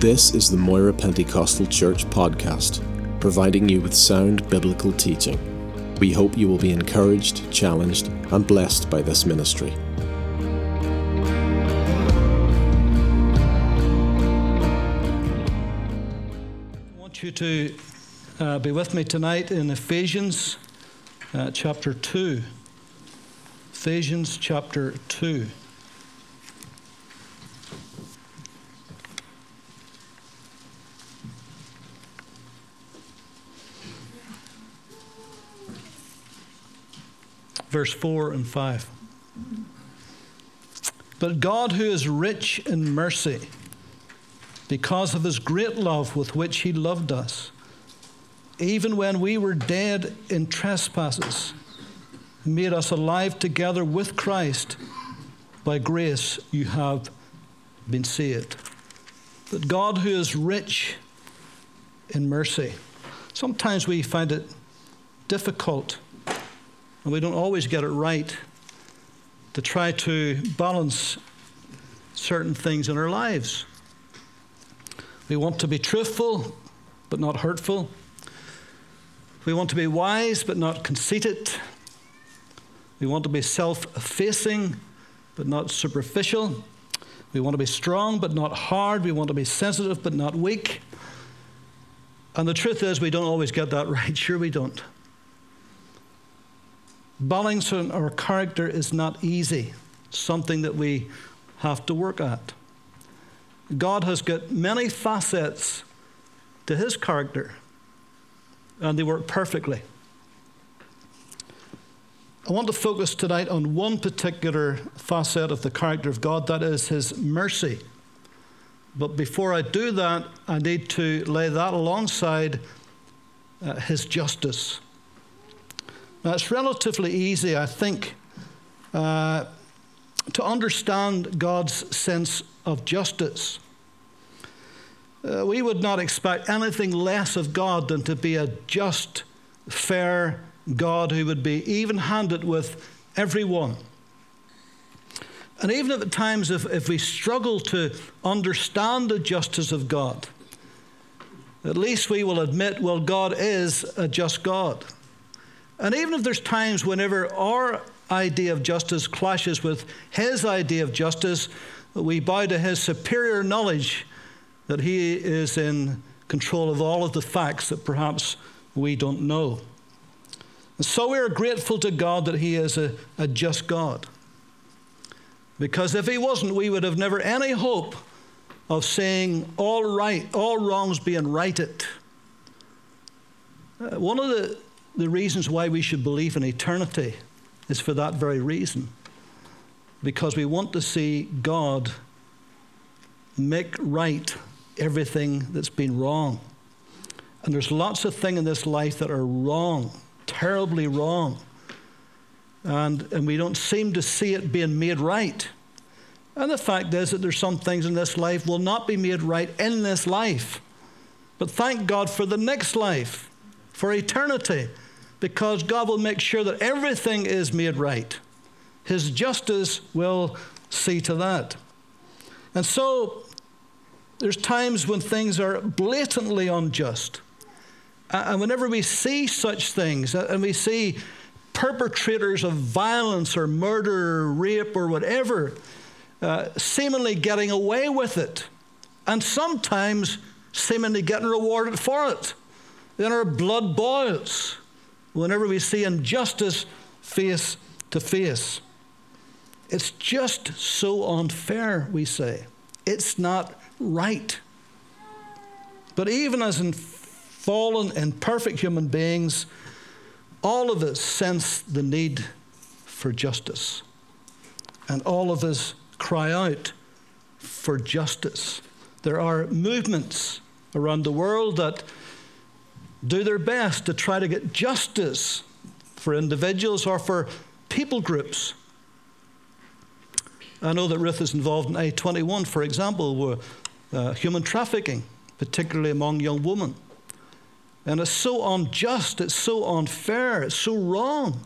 This is the Moira Pentecostal Church podcast, providing you with sound biblical teaching. We hope you will be encouraged, challenged, and blessed by this ministry. I want you to be with me tonight in Ephesians chapter 2. Ephesians chapter 2. Verse 4 and 5. But God, who is rich in mercy, because of his great love with which he loved us, even when we were dead in trespasses, made us alive together with Christ. By grace you have been saved. But God, who is rich in mercy. Sometimes we find it difficult, and we don't always get it right, to try to balance certain things in our lives. We want to be truthful, but not hurtful. We want to be wise, but not conceited. We want to be self-effacing, but not superficial. We want to be strong, but not hard. We want to be sensitive, but not weak. And the truth is, we don't always get that right. Sure, we don't. Balancing our character is not easy, something that we have to work at. God has got many facets to his character, and they work perfectly. I want to focus tonight on one particular facet of the character of God, that is his mercy. But before I do that, I need to lay that alongside his justice. Now, it's relatively easy, I think, to understand God's sense of justice. We would not expect anything less of God than to be a just, fair God who would be even-handed with everyone. And even at times, if we struggle to understand the justice of God, at least we will admit, well, God is a just God. And even if there's times whenever our idea of justice clashes with his idea of justice, we bow to his superior knowledge that he is in control of all of the facts that perhaps we don't know. And so we are grateful to God that he is a just God. Because if he wasn't, we would have never any hope of saying all wrongs being righted. One of the reasons why we should believe in eternity is for that very reason. Because we want to see God make right everything that's been wrong. And there's lots of things in this life that are wrong, terribly wrong. And we don't seem to see it being made right. And the fact is that there's some things in this life will not be made right in this life. But thank God for the next life, for eternity, because God will make sure that everything is made right. His justice will see to that. And so there's times when things are blatantly unjust. And whenever we see such things, and we see perpetrators of violence or murder or rape or whatever, seemingly getting away with it, and sometimes seemingly getting rewarded for it, then our blood boils whenever we see injustice face to face. It's just so unfair, we say. It's not right. But even as in fallen, imperfect human beings, all of us sense the need for justice. And all of us cry out for justice. There are movements around the world that do their best to try to get justice for individuals or for people groups. I know that Ruth is involved in A21, for example, with human trafficking, particularly among young women. And it's so unjust, it's so unfair, it's so wrong.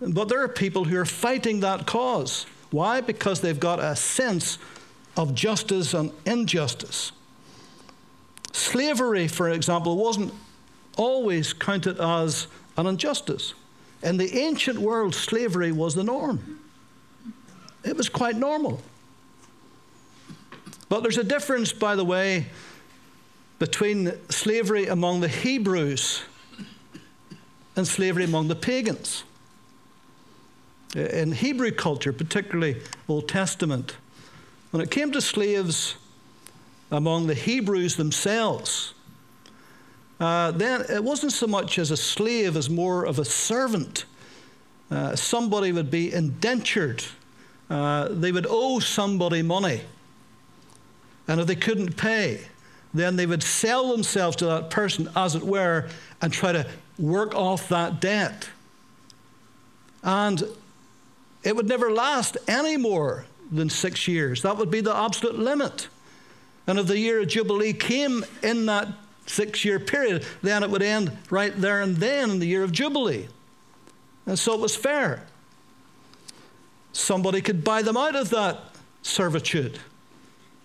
But there are people who are fighting that cause. Why? Because they've got a sense of justice and injustice. Slavery, for example, wasn't always counted as an injustice. In the ancient world, slavery was the norm. It was quite normal. But there's a difference, by the way, between slavery among the Hebrews and slavery among the pagans. In Hebrew culture, particularly Old Testament, when it came to slaves among the Hebrews themselves, then it wasn't so much as a slave as more of a servant. Somebody would be indentured. They would owe somebody money. And if they couldn't pay, then they would sell themselves to that person, as it were, and try to work off that debt. And it would never last any more than 6 years. That would be the absolute limit. And if the year of Jubilee came in that 6-year period, then it would end right there and then in the year of Jubilee. And so it was fair. Somebody could buy them out of that servitude.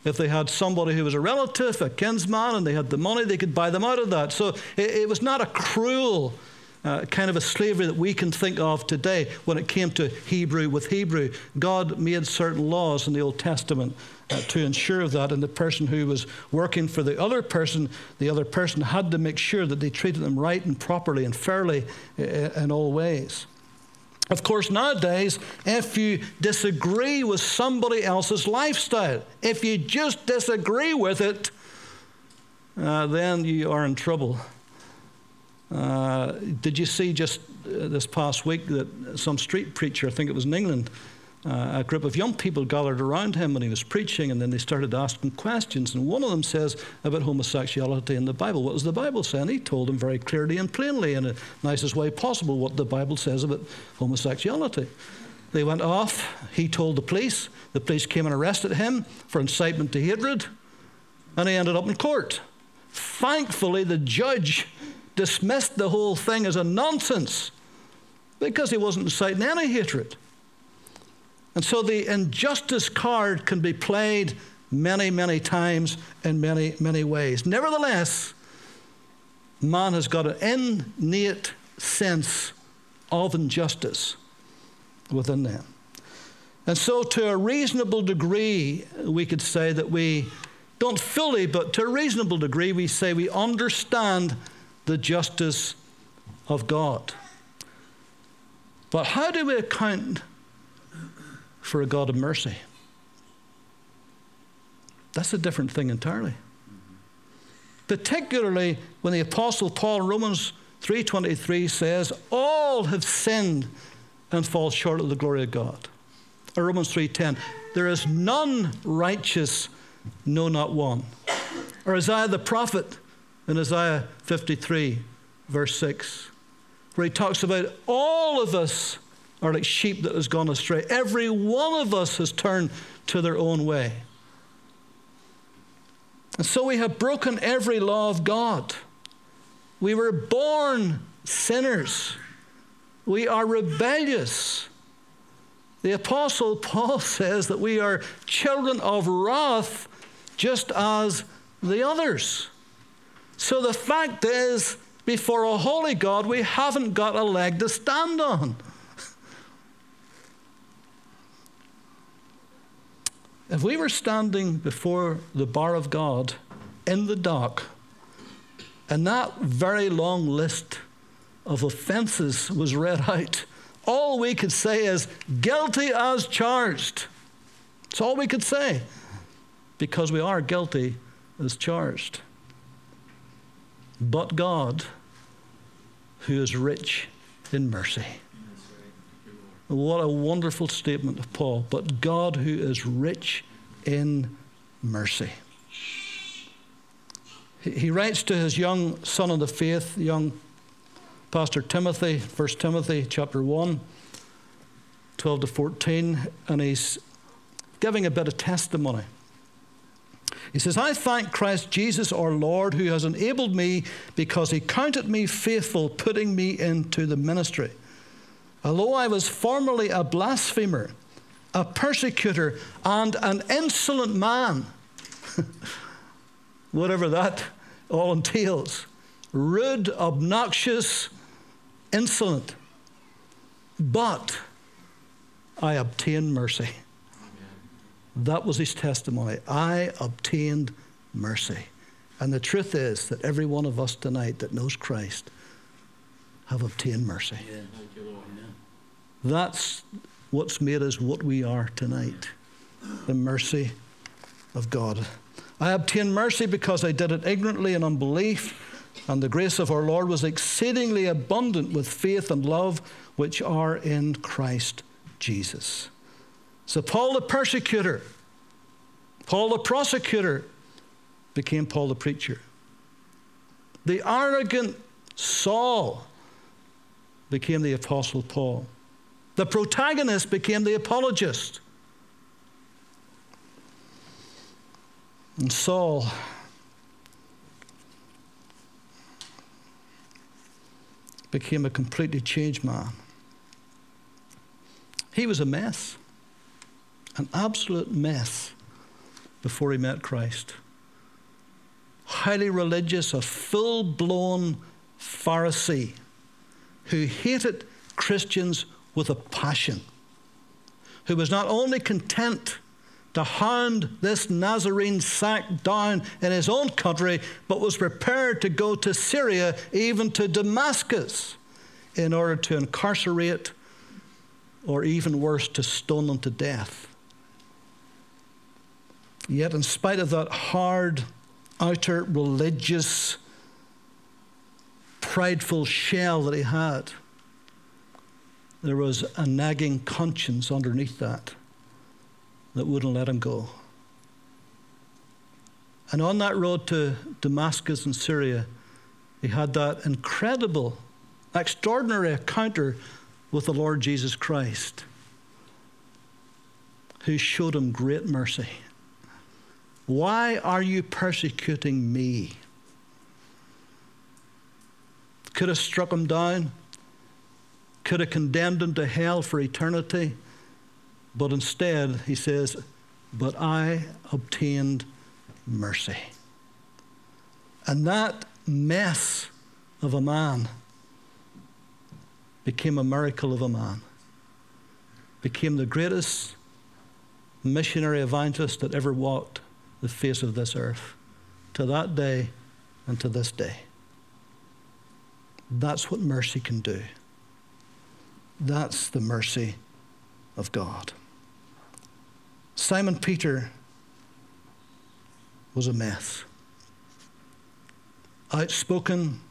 If they had somebody who was a relative, a kinsman, and they had the money, they could buy them out of that. So it was not a cruel kind of a slavery that we can think of today when it came to Hebrew with Hebrew. God made certain laws in the Old Testament to ensure that, and the person who was working for the other person had to make sure that they treated them right and properly and fairly in all ways. Of course, nowadays, if you disagree with somebody else's lifestyle, if you just disagree with it, then you are in trouble. Did you see just this past week that some street preacher, I think it was in England, a group of young people gathered around him when he was preaching, and then they started asking questions, and one of them says about homosexuality in the Bible. What does the Bible say? And he told them very clearly and plainly in the nicest way possible what the Bible says about homosexuality. They went off. He told the police. The police came and arrested him for incitement to hatred, and he ended up in court. Thankfully, the judge dismissed the whole thing as a nonsense because he wasn't inciting any hatred. And so the injustice card can be played many, many times in many, many ways. Nevertheless, man has got an innate sense of injustice within them. And so to a reasonable degree, we could say that we don't fully, but to a reasonable degree, we say we understand the justice of God. But how do we account for a God of mercy? That's a different thing entirely. Particularly when the Apostle Paul in Romans 3:23 says, all have sinned and fall short of the glory of God. Or Romans 3:10, there is none righteous, no, not one. Or Isaiah the prophet, in Isaiah 53, verse 6, where he talks about all of us are like sheep that has gone astray. Every one of us has turned to their own way. And so we have broken every law of God. We were born sinners. We are rebellious. The Apostle Paul says that we are children of wrath just as the others. So the fact is, before a holy God, we haven't got a leg to stand on. If we were standing before the bar of God in the dark, and that very long list of offenses was read out, all we could say is, guilty as charged. That's all we could say, because we are guilty as charged. But God, who is rich in mercy. What a wonderful statement of Paul. But God, who is rich in mercy. He writes to his young son in the faith, young Pastor Timothy, 1 Timothy chapter 1, 12 to 14, and he's giving a bit of testimony. He says, I thank Christ Jesus our Lord, who has enabled me because he counted me faithful, putting me into the ministry. Although I was formerly a blasphemer, a persecutor, and an insolent man, whatever that all entails. Rude, obnoxious, insolent. But I obtained mercy. Amen. That was his testimony. I obtained mercy. And the truth is that every one of us tonight that knows Christ have obtained mercy. Amen. That's what's made us what we are tonight. The mercy of God. I obtained mercy because I did it ignorantly in unbelief, and the grace of our Lord was exceedingly abundant with faith and love which are in Christ Jesus. So Paul the persecutor, Paul the prosecutor, became Paul the preacher. The arrogant Saul became the apostle Paul. The protagonist became the apologist. And Saul became a completely changed man. He was a mess, an absolute mess before he met Christ. Highly religious, a full-blown Pharisee who hated Christians with a passion, who was not only content to hound this Nazarene sack down in his own country, but was prepared to go to Syria, even to Damascus, in order to incarcerate, or even worse, to stone them to death. Yet in spite of that hard, outer, religious, prideful shell that he had, there was a nagging conscience underneath that wouldn't let him go. And on that road to Damascus in Syria, he had that incredible, extraordinary encounter with the Lord Jesus Christ, who showed him great mercy. Why are you persecuting me? Could have struck him down, could have condemned him to hell for eternity, but instead, he says, but I obtained mercy. And that mess of a man became a miracle of a man, became the greatest missionary evangelist that ever walked the face of this earth, to that day and to this day. That's what mercy can do. That's the mercy of God. Simon Peter was a mess. Outspoken,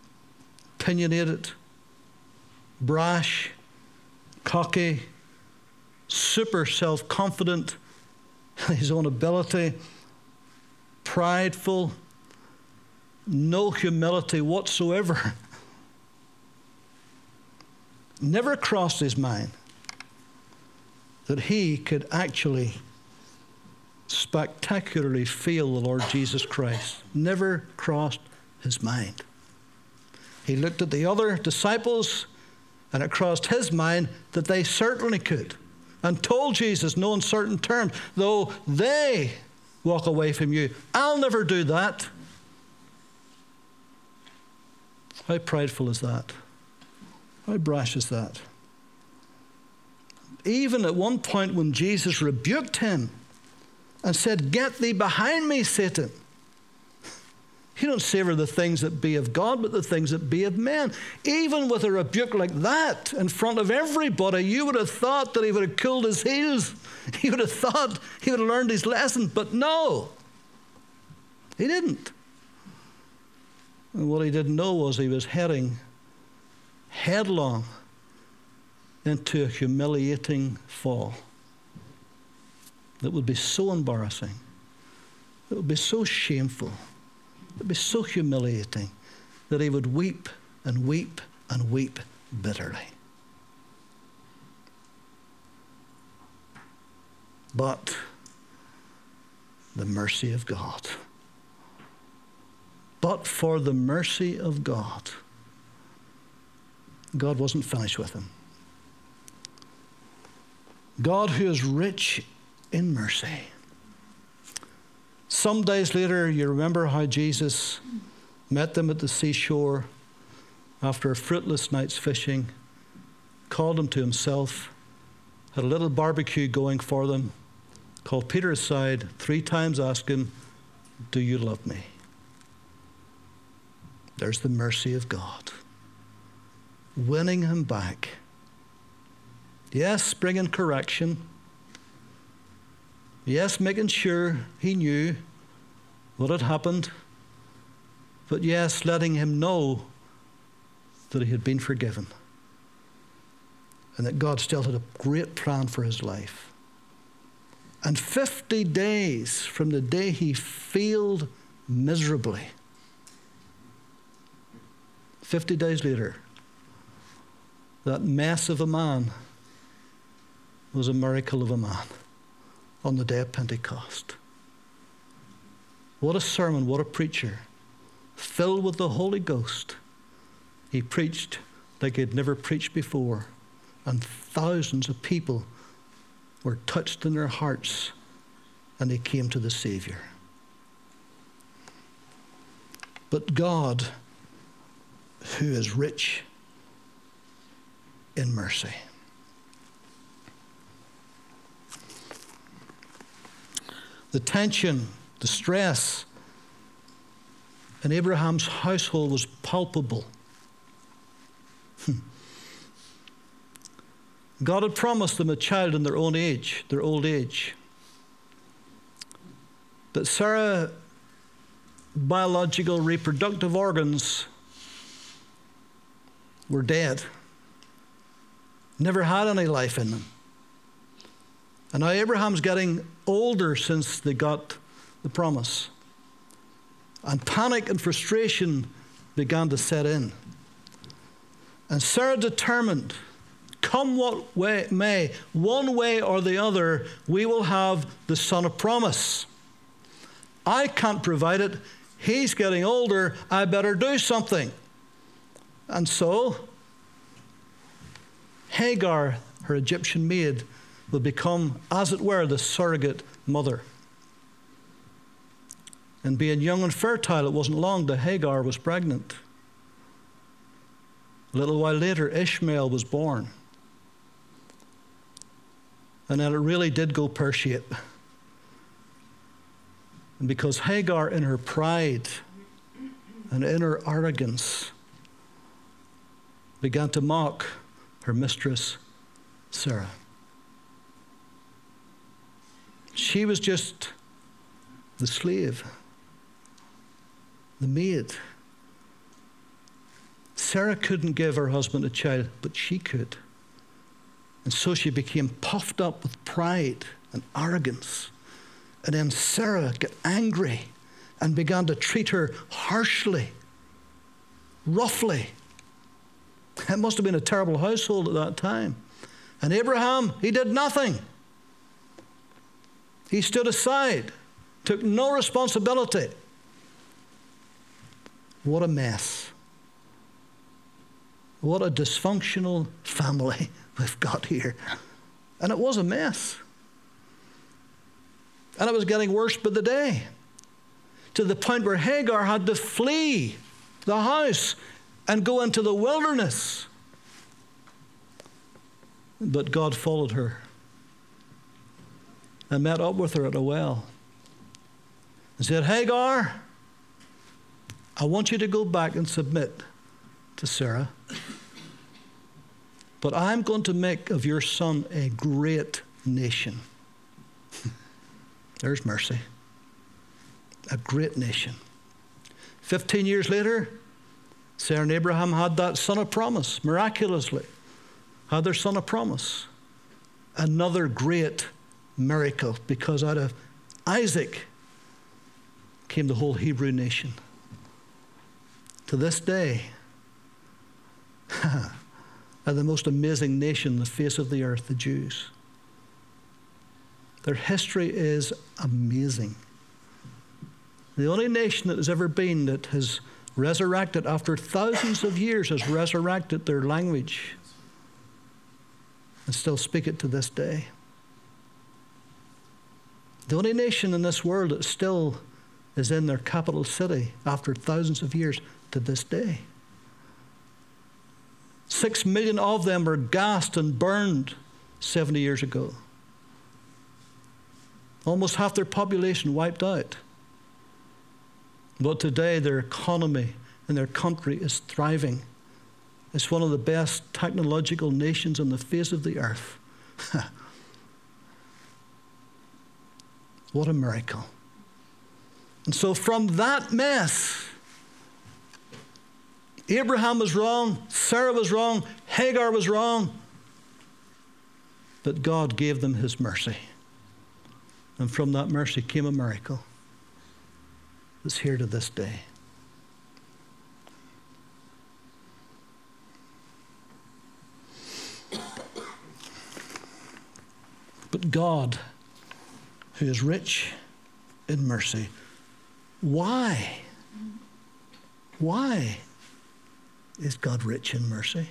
opinionated, brash, cocky, super self-confident in his own ability, prideful, no humility whatsoever. Never crossed his mind that he could actually spectacularly feel the Lord Jesus Christ. Never crossed his mind. He looked at the other disciples, and it crossed his mind that they certainly could, and told Jesus, no uncertain terms, though they walk away from you, I'll never do that. How prideful is that? How brash is that? Even at one point when Jesus rebuked him and said, get thee behind me, Satan. You don't savor the things that be of God, but the things that be of men. Even with a rebuke like that in front of everybody, you would have thought that he would have cooled his heels. You would have thought he would have learned his lesson, but no, he didn't. And what he didn't know was he was heading headlong into a humiliating fall that would be so embarrassing, it would be so shameful, it would be so humiliating that he would weep and weep and weep bitterly. But the mercy of God, but for the mercy of God, God wasn't finished with him. God, who is rich in mercy. Some days later, you remember how Jesus met them at the seashore after a fruitless night's fishing, called them to himself, had a little barbecue going for them, called Peter aside, 3 times asked him, "Do you love me?" There's the mercy of God, winning him back. Yes, bringing correction. Yes, making sure he knew what had happened. But yes, letting him know that he had been forgiven and that God still had a great plan for his life. And 50 days from the day he failed miserably, 50 days later, that mess of a man was a miracle of a man on the day of Pentecost. What a sermon, what a preacher. Filled with the Holy Ghost, he preached like he'd never preached before, and thousands of people were touched in their hearts, and they came to the Savior. But God, who is rich in mercy. The tension, the stress in Abraham's household was palpable. God had promised them a child in their own age, their old age. But Sarah's biological reproductive organs were dead, never had any life in them. And now Abraham's getting older since they got the promise. And panic and frustration began to set in. And Sarah determined, come what way may, one way or the other, we will have the son of promise. I can't provide it. He's getting older. I better do something. And so, Hagar, her Egyptian maid, will become, as it were, the surrogate mother. And being young and fertile, it wasn't long that Hagar was pregnant. A little while later, Ishmael was born. And then it really did go pear-shaped. And because Hagar, in her pride and in her arrogance, began to mock her mistress, Sarah. She was just the slave, the maid. Sarah couldn't give her husband a child, but she could. And so she became puffed up with pride and arrogance. And then Sarah got angry and began to treat her harshly, roughly. It must have been a terrible household at that time. And Abraham, he did nothing. He stood aside, took no responsibility. What a mess. What a dysfunctional family we've got here. And it was a mess. And it was getting worse by the day, to the point where Hagar had to flee the house and go into the wilderness. But God followed her and met up with her at a well and said, Hagar, I want you to go back and submit to Sarah, but I'm going to make of your son a great nation. There's mercy. A great nation. 15 years later, Sarah and Abraham had that son of promise, miraculously. Had their son of promise. Another great miracle, because out of Isaac came the whole Hebrew nation. To this day, are the most amazing nation, the face of the earth, the Jews. Their history is amazing. The only nation that has ever been that has resurrected, after thousands of years, has resurrected their language and still speak it to this day. The only nation in this world that still is in their capital city after thousands of years to this day. 6 million of them were gassed and burned 70 years ago. Almost half their population wiped out. But today their economy and their country is thriving. It's one of the best technological nations on the face of the earth. What a miracle. And so from that mess, Abraham was wrong, Sarah was wrong, Hagar was wrong, but God gave them his mercy. And from that mercy came a miracle that's here to this day. But God, who is rich in mercy, why is God rich in mercy?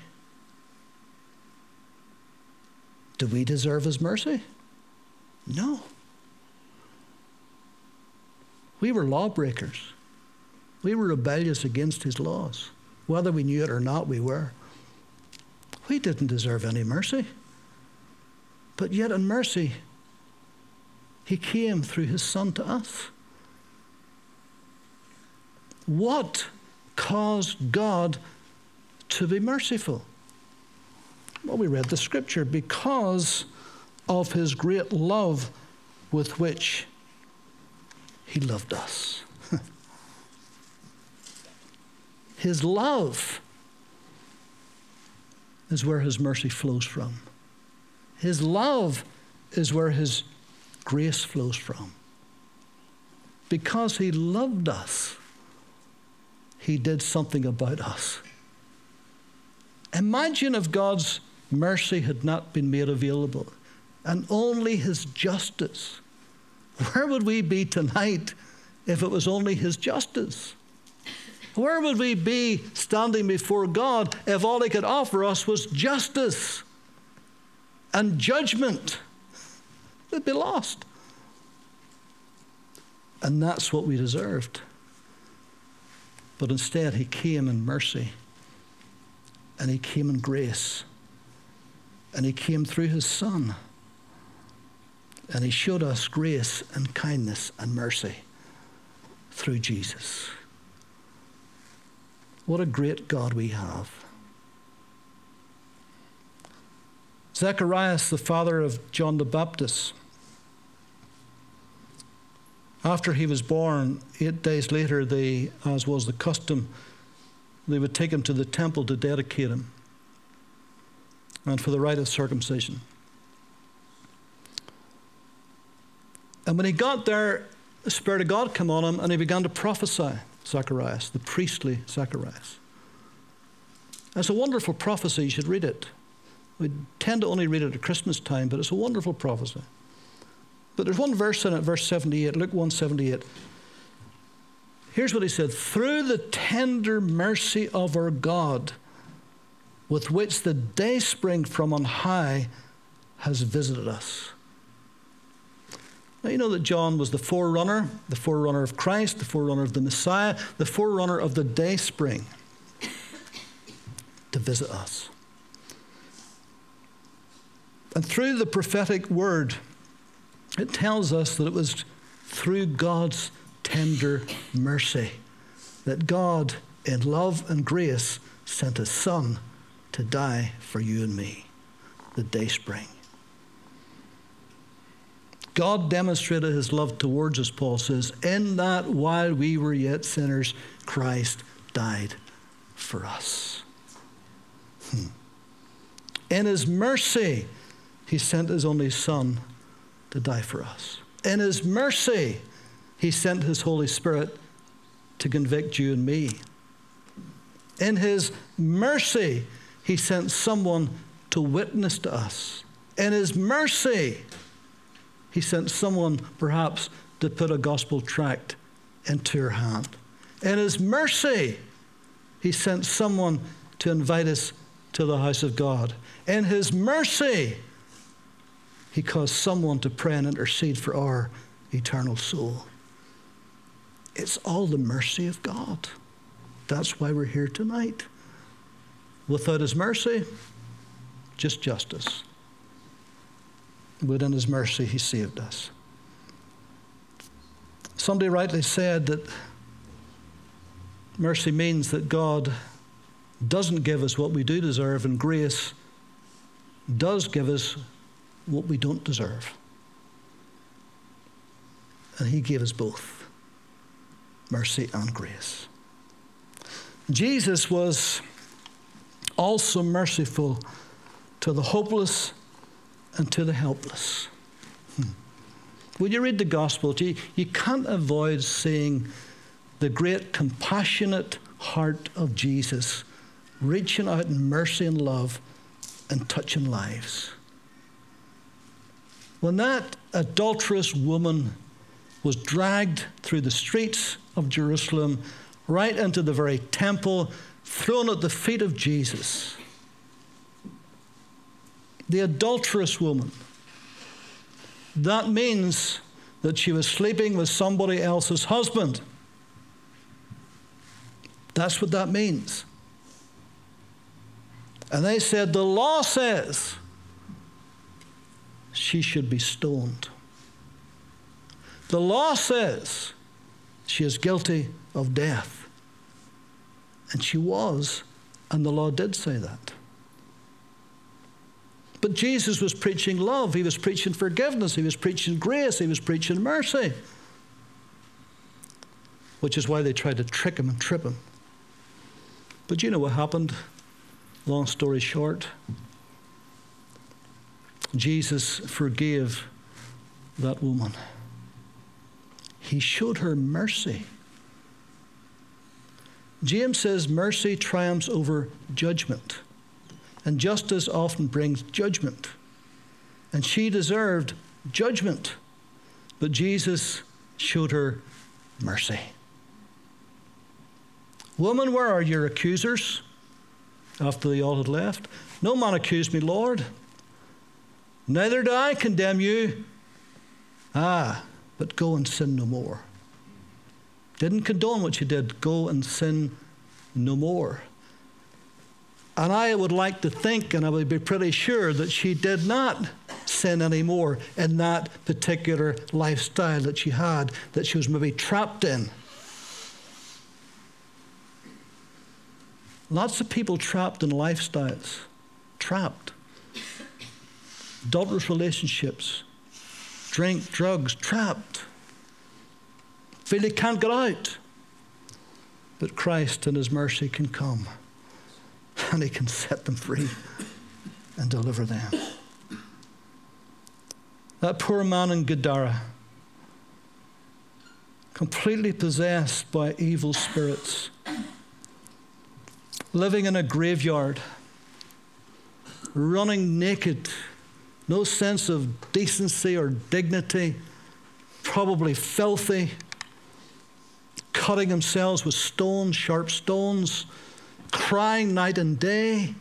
Do we deserve his mercy? No. We were lawbreakers. We were rebellious against his laws. Whether we knew it or not, we were. We didn't deserve any mercy. But yet in mercy, he came through his son to us. What caused God to be merciful? Well, we read the scripture, because of his great love with which he loved us. His love is where his mercy flows from. His love is where his grace flows from. Because he loved us, he did something about us. Imagine if God's mercy had not been made available and only his justice. Where would we be tonight if it was only his justice? Where would we be standing before God if all he could offer us was justice and judgment? We'd be lost. And that's what we deserved. But instead, he came in mercy, and he came in grace, and he came through his son, and he showed us grace and kindness and mercy through Jesus. What a great God we have. Zacharias, the father of John the Baptist, after he was born, 8 days later, they, as was the custom, they would take him to the temple to dedicate him and for the rite of circumcision. And when he got there, the Spirit of God came on him and he began to prophesy, Zacharias, the priestly Zacharias. It's a wonderful prophecy. You should read it. We tend to only read it at Christmas time, but it's a wonderful prophecy. But there's one verse in it, verse 78, Luke 1:78. Here's what he said. Through the tender mercy of our God, with which the dayspring from on high has visited us. Now, you know that John was the forerunner of Christ, the forerunner of the Messiah, the forerunner of the dayspring to visit us. And through the prophetic word, it tells us that it was through God's tender mercy that God, in love and grace, sent his son to die for you and me, the dayspring. God demonstrated his love towards us, Paul says, in that while we were yet sinners, Christ died for us. In his mercy, he sent his only son to die for us. In his mercy, he sent his Holy Spirit to convict you and me. In his mercy, he sent someone to witness to us. In his mercy, he sent someone perhaps to put a gospel tract into your hand. In his mercy, he sent someone to invite us to the house of God. In his mercy, he caused someone to pray and intercede for our eternal soul. It's all the mercy of God. That's why we're here tonight. Without his mercy, just justice. Within his mercy, he saved us. Somebody rightly said that mercy means that God doesn't give us what we do deserve, and grace does give us what we don't deserve. And he gave us both, mercy and grace. Jesus was also merciful to the hopeless and to the helpless. When you read the Gospels, you can't avoid seeing the great compassionate heart of Jesus reaching out in mercy and love and touching lives. When that adulterous woman was dragged through the streets of Jerusalem, right into the very temple, thrown at the feet of Jesus, the adulterous woman, that means that she was sleeping with somebody else's husband. That's what that means. And they said, the law says she should be stoned. The law says she is guilty of death. And she was, and the law did say that. But Jesus was preaching love. He was preaching forgiveness. He was preaching grace. He was preaching mercy, which is why they tried to trick him and trip him. But you know what happened? Long story short, Jesus forgave that woman. He showed her mercy. James says mercy triumphs over judgment, and justice often brings judgment. And she deserved judgment, but Jesus showed her mercy. Woman, where are your accusers? After they all had left. No man accused me, Lord. Neither do I condemn you. But go and sin no more. Didn't condone what you did. Go and sin no more. And I would like to think, and I would be pretty sure, that she did not sin anymore in that particular lifestyle that she had, that she was maybe trapped in. Lots of people trapped in lifestyles. Trapped. Adulterous relationships. Drink, drugs, trapped. Feel they can't get out. But Christ in his mercy can come. And he can set them free and deliver them. That poor man in Gadara, completely possessed by evil spirits, living in a graveyard, running naked, no sense of decency or dignity, probably filthy, cutting themselves with stones, sharp stones, crying night and day.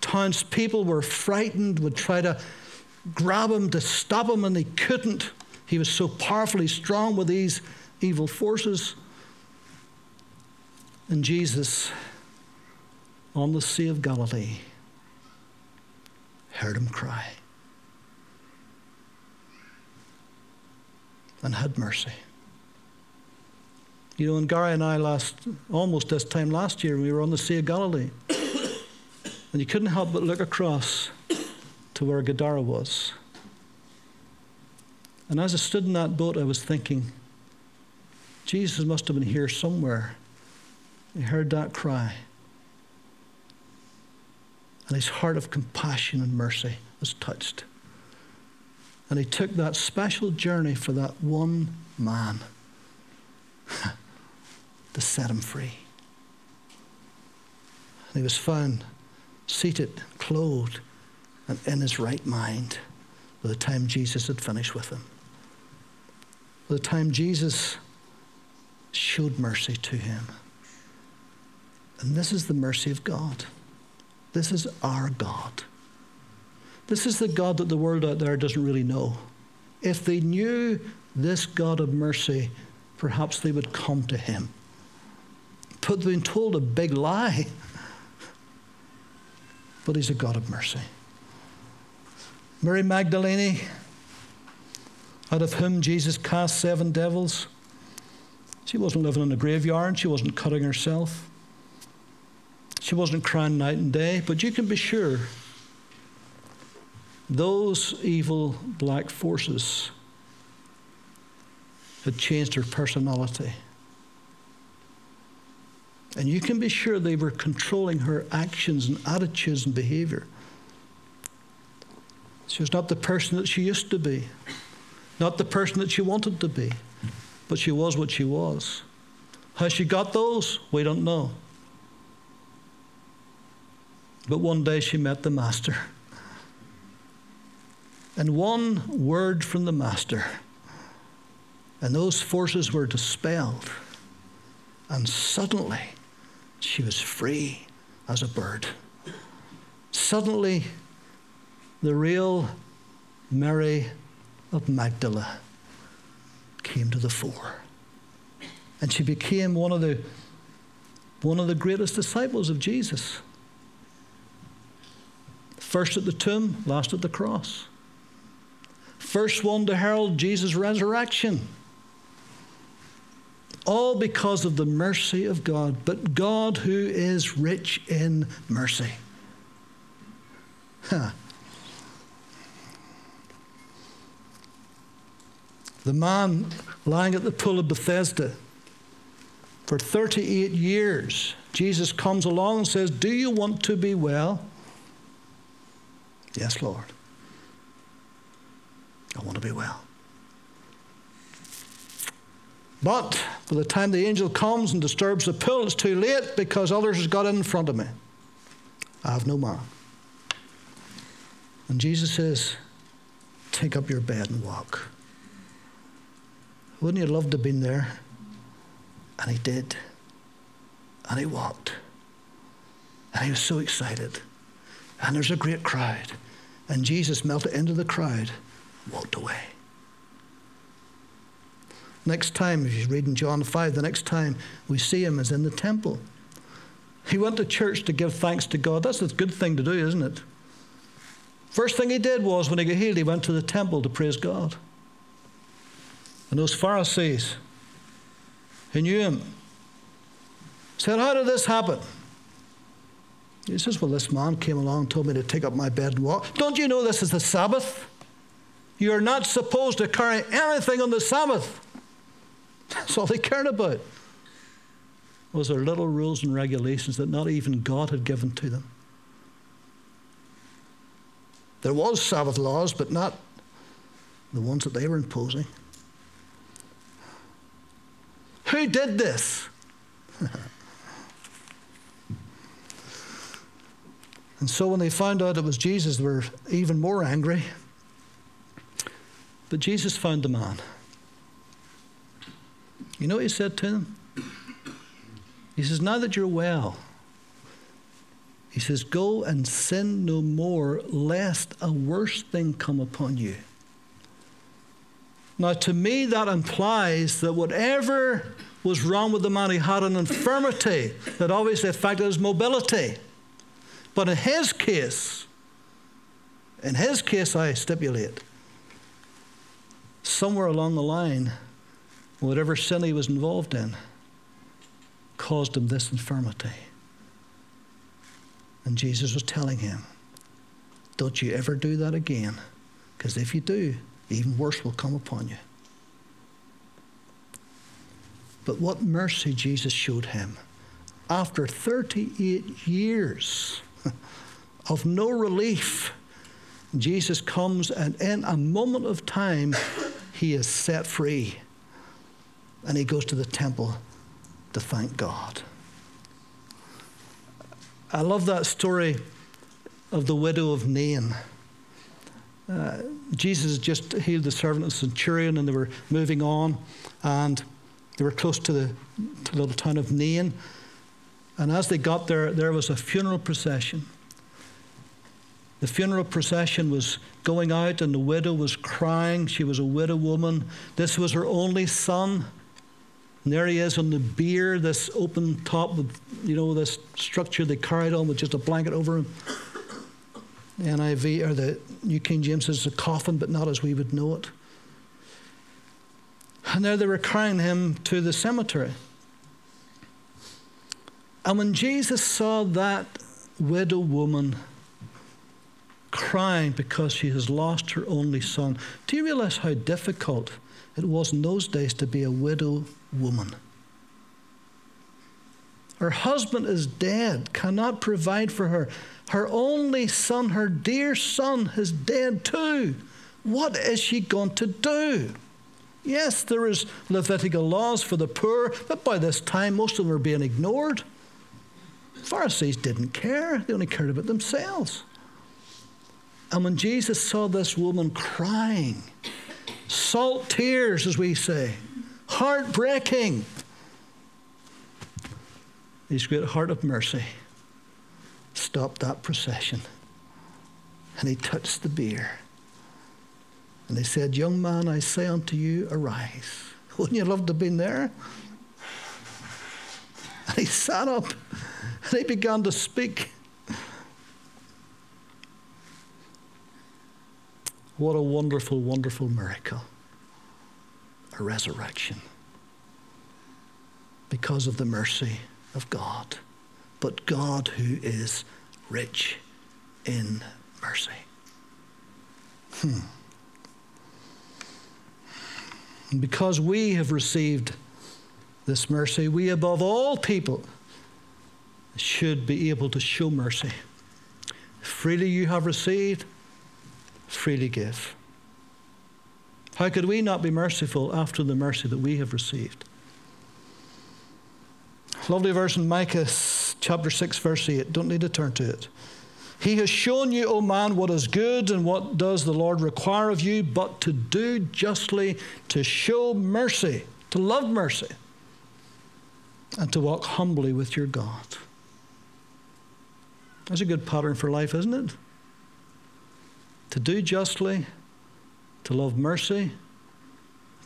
Townspeople were frightened, would try to grab him to stop him, and they couldn't. He was so powerfully strong with these evil forces. And Jesus, on the Sea of Galilee, heard him cry and had mercy. You know, and Gary and I almost this time last year, we were on the Sea of Galilee. And you couldn't help but look across to where Gadara was. And as I stood in that boat, I was thinking, Jesus must have been here somewhere. He heard that cry. And his heart of compassion and mercy was touched. And he took that special journey for that one man to set him free. And he was found seated, clothed, and in his right mind by the time Jesus had finished with him. By the time Jesus showed mercy to him. And this is the mercy of God. This is our God. This is the God that the world out there doesn't really know. If they knew this God of mercy, perhaps they would come to him. But they've been told a big lie. But he's a God of mercy. Mary Magdalene, out of whom Jesus cast 7 devils. She wasn't living in a graveyard. She wasn't cutting herself. She wasn't crying night and day. But you can be sure those evil black forces had changed her personality. And you can be sure they were controlling her actions and attitudes and behavior. She was not the person that she used to be, not the person that she wanted to be, but she was what she was. How she got those, we don't know. But one day she met the Master. And one word from the Master, and those forces were dispelled. And suddenly, she was free as a bird. Suddenly, the real Mary of Magdala came to the fore. And she became one of the greatest disciples of Jesus. First at the tomb, last at the cross. First one to herald Jesus' resurrection. All because of the mercy of God, but God who is rich in mercy. The man lying at the pool of Bethesda for 38 years, Jesus comes along and says, "Do you want to be well?" "Yes, Lord. I want to be well." But by the time the angel comes and disturbs the pool, it's too late because others have got in front of me. I have no man. And Jesus says, "Take up your bed and walk." Wouldn't you love to have been there? And he did. And he walked. And he was so excited. And there's a great crowd. And Jesus melted into the crowd and walked away. Next time, if you read in John 5, the next time we see him is in the temple. He went to church to give thanks to God. That's a good thing to do, isn't it? First thing he did was, when he got healed, he went to the temple to praise God. And those Pharisees who knew him said, "How did this happen?" He says, "Well, this man came along and told me to take up my bed and walk." "Don't you know this is the Sabbath? You're not supposed to carry anything on the Sabbath." That's all they cared about, was their little rules and regulations that not even God had given to them. There was Sabbath laws, but not the ones that they were imposing. Who did this? And so when they found out it was Jesus, they were even more angry. But Jesus found the man. You know what he said to them? He says, "Now that you're well," he says, "go and sin no more, lest a worse thing come upon you." Now, to me, that implies that whatever was wrong with the man, he had an infirmity that obviously affected his mobility. But in his case, I stipulate, somewhere along the line, whatever sin he was involved in caused him this infirmity. And Jesus was telling him, "Don't you ever do that again, because if you do, even worse will come upon you." But what mercy Jesus showed him. After 38 years of no relief, Jesus comes, and in a moment of time, he is set free. And he goes to the temple to thank God. I love that story of the widow of Nain. Jesus just healed the servant of the centurion, and they were moving on, and they were close to the little town of Nain. And as they got there, there was a funeral procession. The funeral procession was going out, and the widow was crying. She was a widow woman. This was her only son. And there he is on the bier, this open top with, you know, this structure they carried on with just a blanket over him. The NIV, or the New King James, says a coffin, but not as we would know it. And there they were carrying him to the cemetery. And when Jesus saw that widow woman crying because she has lost her only son, do you realize how difficult it was in those days to be a widow woman? Her husband is dead, cannot provide for her. Her only son, her dear son, is dead too. What is she going to do? Yes, there is Levitical laws for the poor, but by this time most of them are being ignored. Pharisees didn't care. They only cared about themselves. And when Jesus saw this woman crying, salt tears, as we say, heartbreaking, his great heart of mercy stopped that procession. And he touched the bier. And he said, "Young man, I say unto you, arise." Wouldn't you love to have been there? And he sat up and he began to speak. What a wonderful, wonderful miracle. A resurrection. Because of the mercy of God. But God who is rich in mercy. And because we have received this mercy, we above all people should be able to show mercy. Freely you have received, freely give. How could we not be merciful after the mercy that we have received? Lovely verse in Micah chapter 6, verse 8. Don't need to turn to it. He has shown you, O man, what is good, and what does the Lord require of you, but to do justly, to show mercy, to love mercy, and to walk humbly with your God. That's a good pattern for life, isn't it? To do justly, to love mercy,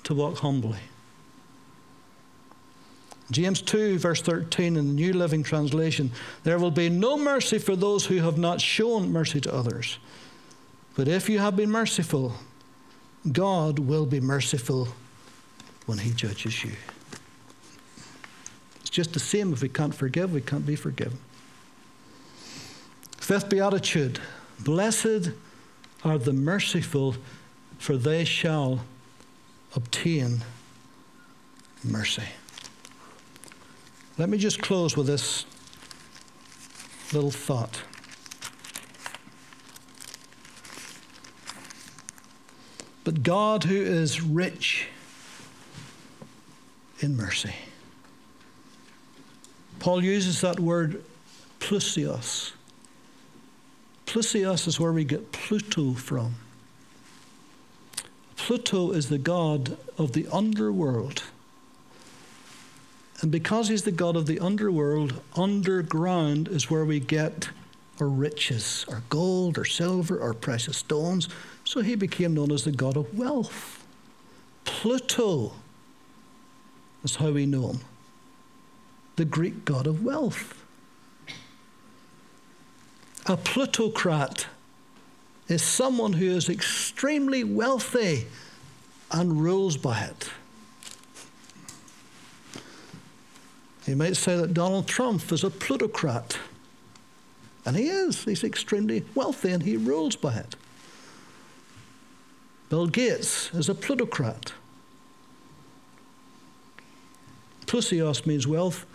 to walk humbly. James 2, verse 13 in the New Living Translation, there will be no mercy for those who have not shown mercy to others. But if you have been merciful, God will be merciful when he judges you. It's just the same. If we can't forgive, we can't be forgiven. Fifth beatitude, blessed are the merciful, for they shall obtain mercy. Let me just close with this little thought. But God, who is rich in mercy. Paul uses that word plousios. Plousios is where we get Pluto from. Pluto is the god of the underworld. And because he's the god of the underworld, underground is where we get our riches, our gold, our silver, our precious stones. So he became known as the god of wealth. Pluto is how we know him. The Greek god of wealth. A plutocrat is someone who is extremely wealthy and rules by it. You might say that Donald Trump is a plutocrat. And he is. He's extremely wealthy and he rules by it. Bill Gates is a plutocrat. Plousios means wealth.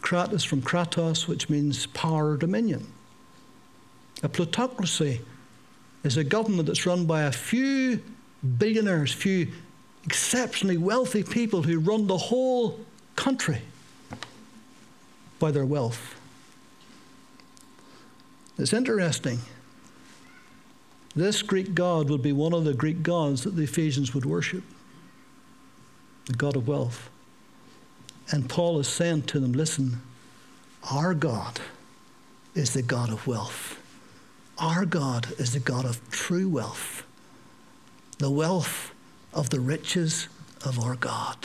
Krat is from kratos, which means power or dominion. A plutocracy is a government that's run by a few billionaires, few exceptionally wealthy people who run the whole country by their wealth. It's interesting. This Greek god would be one of the Greek gods that the Ephesians would worship, the god of wealth. And Paul is saying to them, listen, our God is the God of wealth. Our God is the God of true wealth, the wealth of the riches of our God.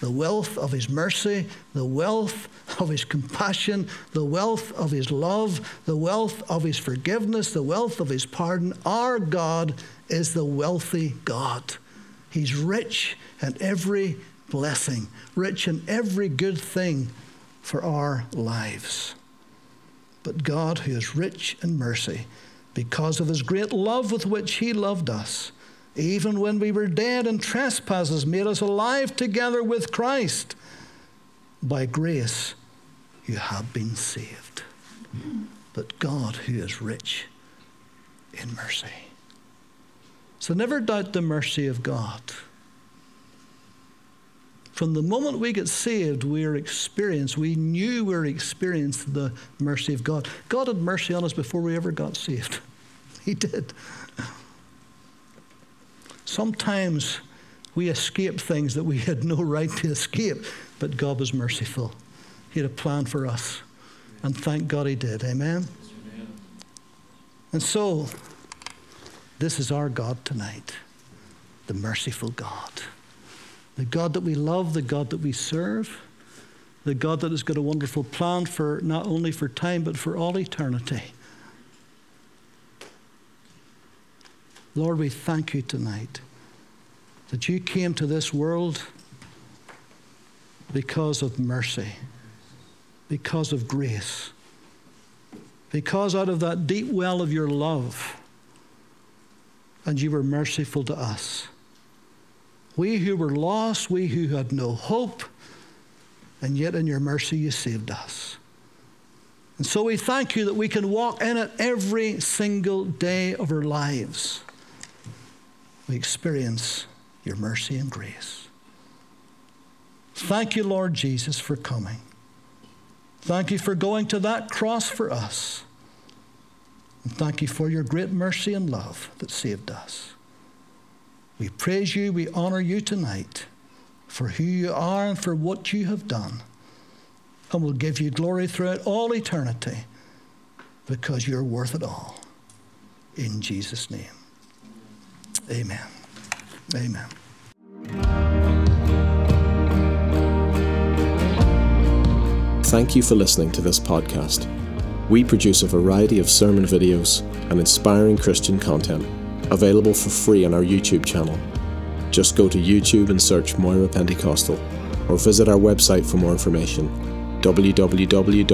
the wealth of his mercy, the wealth of his compassion, the wealth of his love, the wealth of his forgiveness, the wealth of his pardon. Our God is the wealthy God. He's rich in every blessing, rich in every good thing for our lives. But God, who is rich in mercy, because of his great love with which he loved us, even when we were dead in trespasses, made us alive together with Christ. By grace, you have been saved. But God, who is rich in mercy. So never doubt the mercy of God. From the moment we get saved, we knew we were experienced the mercy of God. God had mercy on us before we ever got saved. He did. Sometimes we escape things that we had no right to escape, but God was merciful. He had a plan for us, and thank God he did. Amen? Amen. And so, this is our God tonight, the merciful God. The God that we love, the God that we serve, the God that has got a wonderful plan for not only for time, but for all eternity. Lord, we thank you tonight that you came to this world because of mercy, because of grace, because out of that deep well of your love, and you were merciful to us. We who were lost, we who had no hope, and yet in your mercy you saved us. And so we thank you that we can walk in it every single day of our lives. We experience your mercy and grace. Thank you, Lord Jesus, for coming. Thank you for going to that cross for us. And thank you for your great mercy and love that saved us. We praise you, we honor you tonight for who you are and for what you have done. And we'll give you glory throughout all eternity because you're worth it all. In Jesus' name. Amen. Amen. Thank you for listening to this podcast. We produce a variety of sermon videos and inspiring Christian content available for free on our YouTube channel. Just go to YouTube and search Moira Pentecostal or visit our website for more information, www.mpc.org.uk.